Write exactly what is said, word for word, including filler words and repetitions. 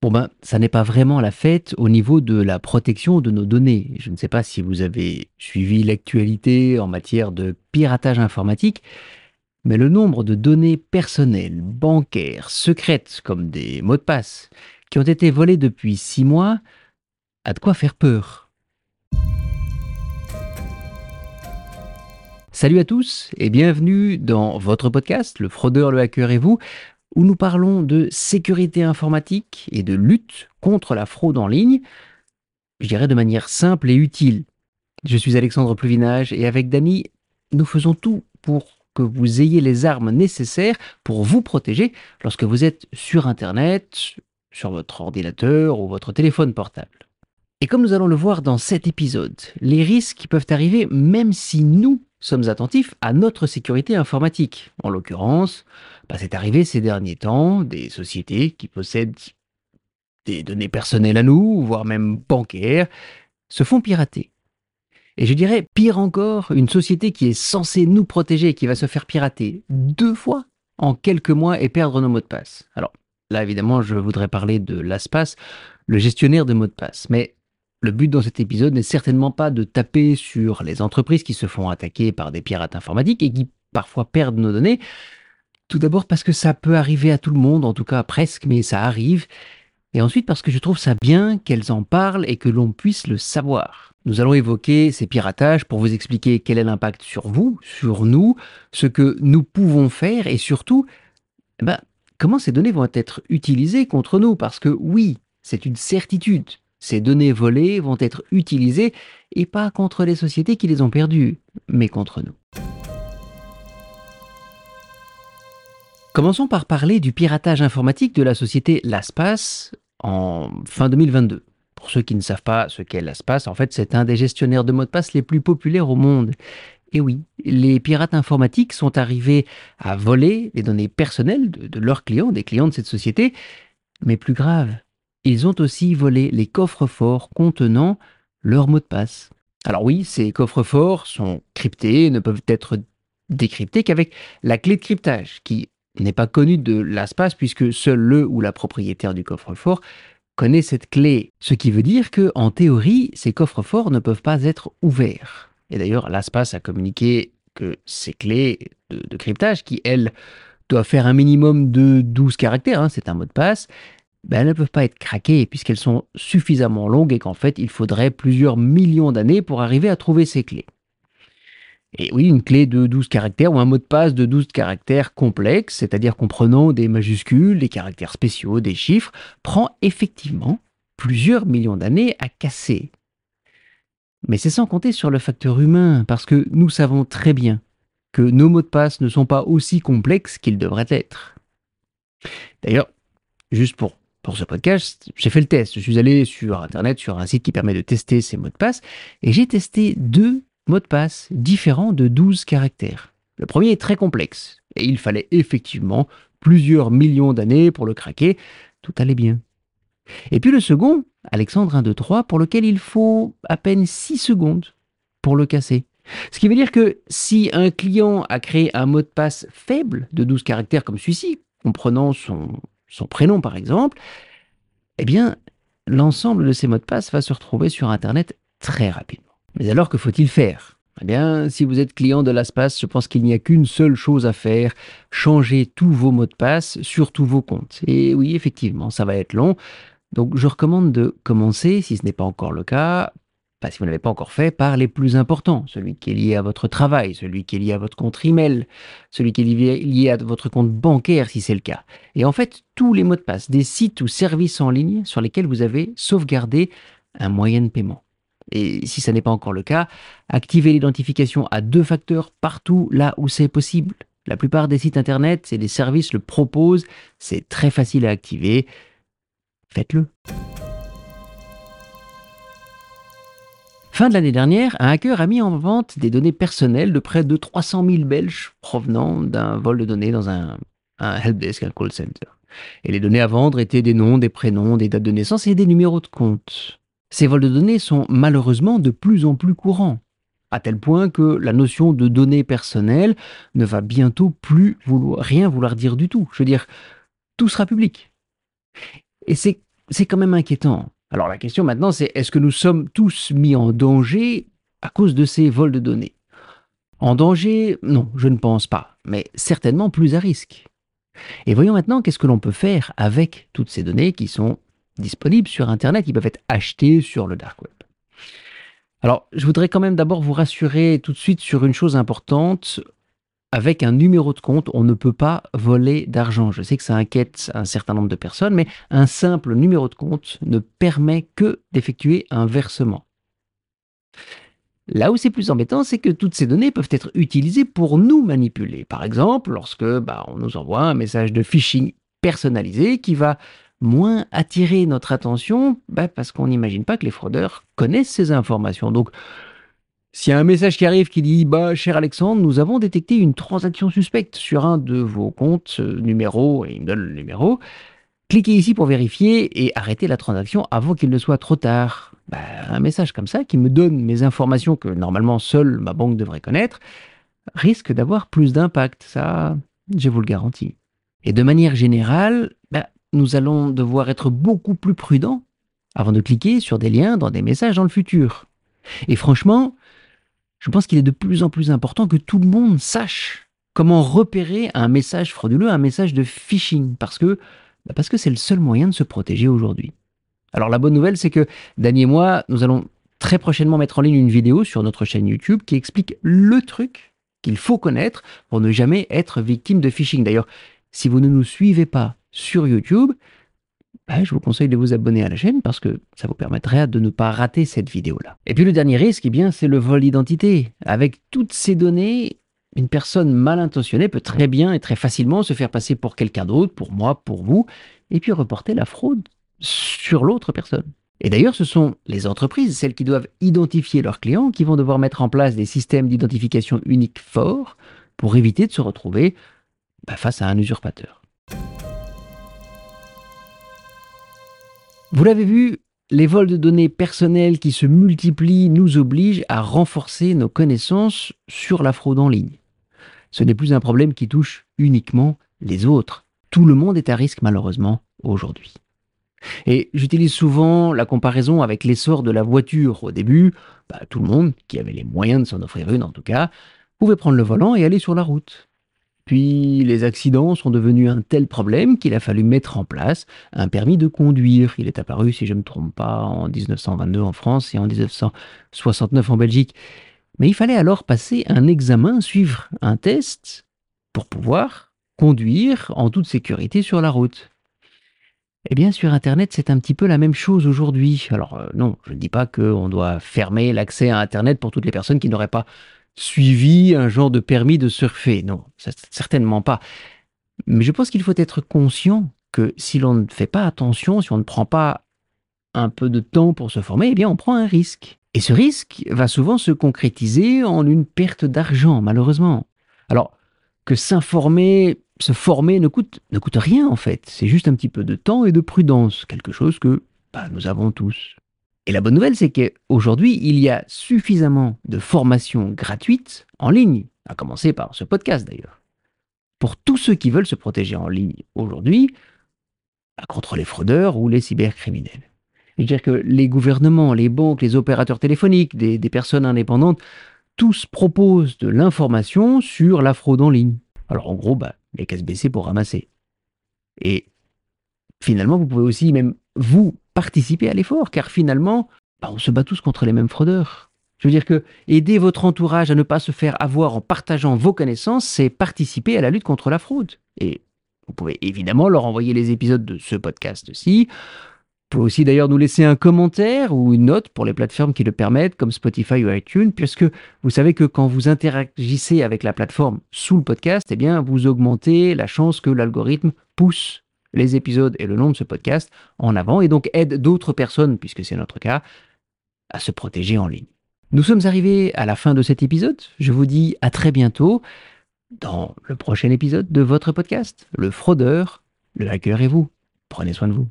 Bon ben, ça n'est pas vraiment la fête au niveau de la protection de nos données. Je ne sais pas si vous avez suivi l'actualité en matière de piratage informatique, mais le nombre de données personnelles, bancaires, secrètes, comme des mots de passe, qui ont été volées depuis six mois, a de quoi faire peur. Salut à tous et bienvenue dans votre podcast, Le Fraudeur, le Hacker et vous, où nous parlons de sécurité informatique et de lutte contre la fraude en ligne, je dirais de manière simple et utile. Je suis Alexandre Pluvinage et avec Dany, nous faisons tout pour que vous ayez les armes nécessaires pour vous protéger lorsque vous êtes sur Internet, sur votre ordinateur ou votre téléphone portable. Et comme nous allons le voir dans cet épisode, les risques qui peuvent arriver même si nous sommes attentifs à notre sécurité informatique. En l'occurrence, bah c'est arrivé ces derniers temps, des sociétés qui possèdent des données personnelles à nous, voire même bancaires, se font pirater. Et je dirais, pire encore, une société qui est censée nous protéger et qui va se faire pirater deux fois en quelques mois et perdre nos mots de passe. Alors là, évidemment, je voudrais parler de LastPass, le gestionnaire de mots de passe, mais le but dans cet épisode n'est certainement pas de taper sur les entreprises qui se font attaquer par des pirates informatiques et qui parfois perdent nos données. Tout d'abord parce que ça peut arriver à tout le monde, en tout cas presque, mais ça arrive. Et ensuite parce que je trouve ça bien qu'elles en parlent et que l'on puisse le savoir. Nous allons évoquer ces piratages pour vous expliquer quel est l'impact sur vous, sur nous, ce que nous pouvons faire et surtout, ben, comment ces données vont être utilisées contre nous. Parce que oui, c'est une certitude. Ces données volées vont être utilisées, et pas contre les sociétés qui les ont perdues, mais contre nous. Commençons par parler du piratage informatique de la société LastPass en fin deux mille vingt-deux. Pour ceux qui ne savent pas ce qu'est LastPass, en fait c'est un des gestionnaires de mots de passe les plus populaires au monde. Et oui, les pirates informatiques sont arrivés à voler les données personnelles de, de leurs clients, des clients de cette société, mais plus grave, ils ont aussi volé les coffres-forts contenant leurs mots de passe. Alors oui, ces coffres-forts sont cryptés et ne peuvent être décryptés qu'avec la clé de cryptage, qui n'est pas connue de LastPass puisque seul le ou la propriétaire du coffre-fort connaît cette clé. Ce qui veut dire qu'en théorie, ces coffres-forts ne peuvent pas être ouverts. Et d'ailleurs, LastPass a communiqué que ces clés de, de cryptage, qui elles doivent faire un minimum de douze caractères, hein, c'est un mot de passe, Ben, elles ne peuvent pas être craquées puisqu'elles sont suffisamment longues et qu'en fait, il faudrait plusieurs millions d'années pour arriver à trouver ces clés. Et oui, une clé de douze caractères ou un mot de passe de douze caractères complexe, c'est-à-dire comprenant des majuscules, des caractères spéciaux, des chiffres, prend effectivement plusieurs millions d'années à casser. Mais c'est sans compter sur le facteur humain, parce que nous savons très bien que nos mots de passe ne sont pas aussi complexes qu'ils devraient être. D'ailleurs, juste pour Pour ce podcast, j'ai fait le test. Je suis allé sur Internet, sur un site qui permet de tester ces mots de passe, et j'ai testé deux mots de passe différents de douze caractères. Le premier est très complexe, et il fallait effectivement plusieurs millions d'années pour le craquer. Tout allait bien. Et puis le second, Alexandre un, deux, trois, pour lequel il faut à peine six secondes pour le casser. Ce qui veut dire que si un client a créé un mot de passe faible de douze caractères comme celui-ci, comprenant son... son prénom par exemple, eh bien, l'ensemble de ces mots de passe va se retrouver sur Internet très rapidement. Mais alors, que faut-il faire? Eh bien, si vous êtes client de LastPass, je pense qu'il n'y a qu'une seule chose à faire, changer tous vos mots de passe sur tous vos comptes. Et oui, effectivement, ça va être long. Donc, je recommande de commencer, si ce n'est pas encore le cas, bah, si vous ne l'avez pas encore fait, par les plus importants, celui qui est lié à votre travail, celui qui est lié à votre compte email, celui qui est lié à votre compte bancaire si c'est le cas. Et en fait, tous les mots de passe des sites ou services en ligne sur lesquels vous avez sauvegardé un moyen de paiement. Et si ça n'est pas encore le cas, activez l'identification à deux facteurs partout là où c'est possible. La plupart des sites internet et des services le proposent, c'est très facile à activer. Faites-le. Fin de l'année dernière, un hacker a mis en vente des données personnelles de près de trois cent mille Belges provenant d'un vol de données dans un, un helpdesk, un call center. Et les données à vendre étaient des noms, des prénoms, des dates de naissance et des numéros de compte. Ces vols de données sont malheureusement de plus en plus courants, à tel point que la notion de données personnelles ne va bientôt plus vouloir, rien vouloir dire du tout. Je veux dire, tout sera public. Et c'est c'est quand même inquiétant. Alors la question maintenant, c'est est-ce que nous sommes tous mis en danger à cause de ces vols de données? En danger, non, je ne pense pas, mais certainement plus à risque. Et voyons maintenant qu'est-ce que l'on peut faire avec toutes ces données qui sont disponibles sur Internet, qui peuvent être achetées sur le Dark Web. Alors, je voudrais quand même d'abord vous rassurer tout de suite sur une chose importante. Avec un numéro de compte, on ne peut pas voler d'argent. Je sais que ça inquiète un certain nombre de personnes, mais un simple numéro de compte ne permet que d'effectuer un versement. Là où c'est plus embêtant, c'est que toutes ces données peuvent être utilisées pour nous manipuler. Par exemple, lorsque bah, on nous envoie un message de phishing personnalisé qui va moins attirer notre attention bah, parce qu'on n'imagine pas que les fraudeurs connaissent ces informations. Donc, s'il y a un message qui arrive qui dit bah, « Cher Alexandre, nous avons détecté une transaction suspecte sur un de vos comptes, numéro, et il me donne le numéro. Cliquez ici pour vérifier et arrêtez la transaction avant qu'il ne soit trop tard. » Bah, un message comme ça qui me donne mes informations que normalement seule ma banque devrait connaître risque d'avoir plus d'impact, ça je vous le garantis. Et de manière générale, bah, nous allons devoir être beaucoup plus prudents avant de cliquer sur des liens dans des messages dans le futur. Et franchement, je pense qu'il est de plus en plus important que tout le monde sache comment repérer un message frauduleux, un message de phishing, parce que, bah, parce que c'est le seul moyen de se protéger aujourd'hui. Alors la bonne nouvelle, c'est que Dany et moi, nous allons très prochainement mettre en ligne une vidéo sur notre chaîne YouTube qui explique le truc qu'il faut connaître pour ne jamais être victime de phishing. D'ailleurs, si vous ne nous suivez pas sur YouTube, bah, je vous conseille de vous abonner à la chaîne parce que ça vous permettra de ne pas rater cette vidéo-là. Et puis le dernier risque, eh bien, c'est le vol d'identité. Avec toutes ces données, une personne mal intentionnée peut très bien et très facilement se faire passer pour quelqu'un d'autre, pour moi, pour vous, et puis reporter la fraude sur l'autre personne. Et d'ailleurs, ce sont les entreprises, celles qui doivent identifier leurs clients, qui vont devoir mettre en place des systèmes d'identification uniques forts pour éviter de se retrouver bah, face à un usurpateur. Vous l'avez vu, les vols de données personnelles qui se multiplient nous obligent à renforcer nos connaissances sur la fraude en ligne. Ce n'est plus un problème qui touche uniquement les autres. Tout le monde est à risque malheureusement aujourd'hui. Et j'utilise souvent la comparaison avec l'essor de la voiture. Au début, bah, tout le monde, qui avait les moyens de s'en offrir une en tout cas, pouvait prendre le volant et aller sur la route. Puis les accidents sont devenus un tel problème qu'il a fallu mettre en place un permis de conduire. Il est apparu, si je ne me trompe pas, en dix-neuf cent vingt-deux en France et en dix-neuf cent soixante-neuf en Belgique. Mais il fallait alors passer un examen, suivre un test pour pouvoir conduire en toute sécurité sur la route. Eh bien, sur Internet, c'est un petit peu la même chose aujourd'hui. Alors euh, non, je ne dis pas qu'on doit fermer l'accès à Internet pour toutes les personnes qui n'auraient pas suivi un genre de permis de surfer. Non, ça, certainement pas. Mais je pense qu'il faut être conscient que si l'on ne fait pas attention, si on ne prend pas un peu de temps pour se former, eh bien, on prend un risque. Et ce risque va souvent se concrétiser en une perte d'argent, malheureusement. Alors que s'informer... Se former ne coûte, ne coûte rien en fait, c'est juste un petit peu de temps et de prudence, quelque chose que bah, nous avons tous. Et la bonne nouvelle, c'est qu'aujourd'hui, il y a suffisamment de formations gratuites en ligne, à commencer par ce podcast d'ailleurs. Pour tous ceux qui veulent se protéger en ligne aujourd'hui, bah, contre les fraudeurs ou les cybercriminels. Je veux dire que les gouvernements, les banques, les opérateurs téléphoniques, des, des personnes indépendantes, tous proposent de l'information sur la fraude en ligne. Alors en gros, bah, les caisses baissées pour ramasser. Et finalement, vous pouvez aussi même vous participer à l'effort, car finalement, bah, on se bat tous contre les mêmes fraudeurs. Je veux dire que aider votre entourage à ne pas se faire avoir en partageant vos connaissances, c'est participer à la lutte contre la fraude. Et vous pouvez évidemment leur envoyer les épisodes de ce podcast-ci. Vous pouvez aussi d'ailleurs nous laisser un commentaire ou une note pour les plateformes qui le permettent, comme Spotify ou iTunes, puisque vous savez que quand vous interagissez avec la plateforme sous le podcast, eh bien, vous augmentez la chance que l'algorithme pousse les épisodes et le nom de ce podcast en avant et donc aide d'autres personnes, puisque c'est notre cas, à se protéger en ligne. Nous sommes arrivés à la fin de cet épisode. Je vous dis à très bientôt dans le prochain épisode de votre podcast, Le Fraudeur, le hacker et vous. Prenez soin de vous.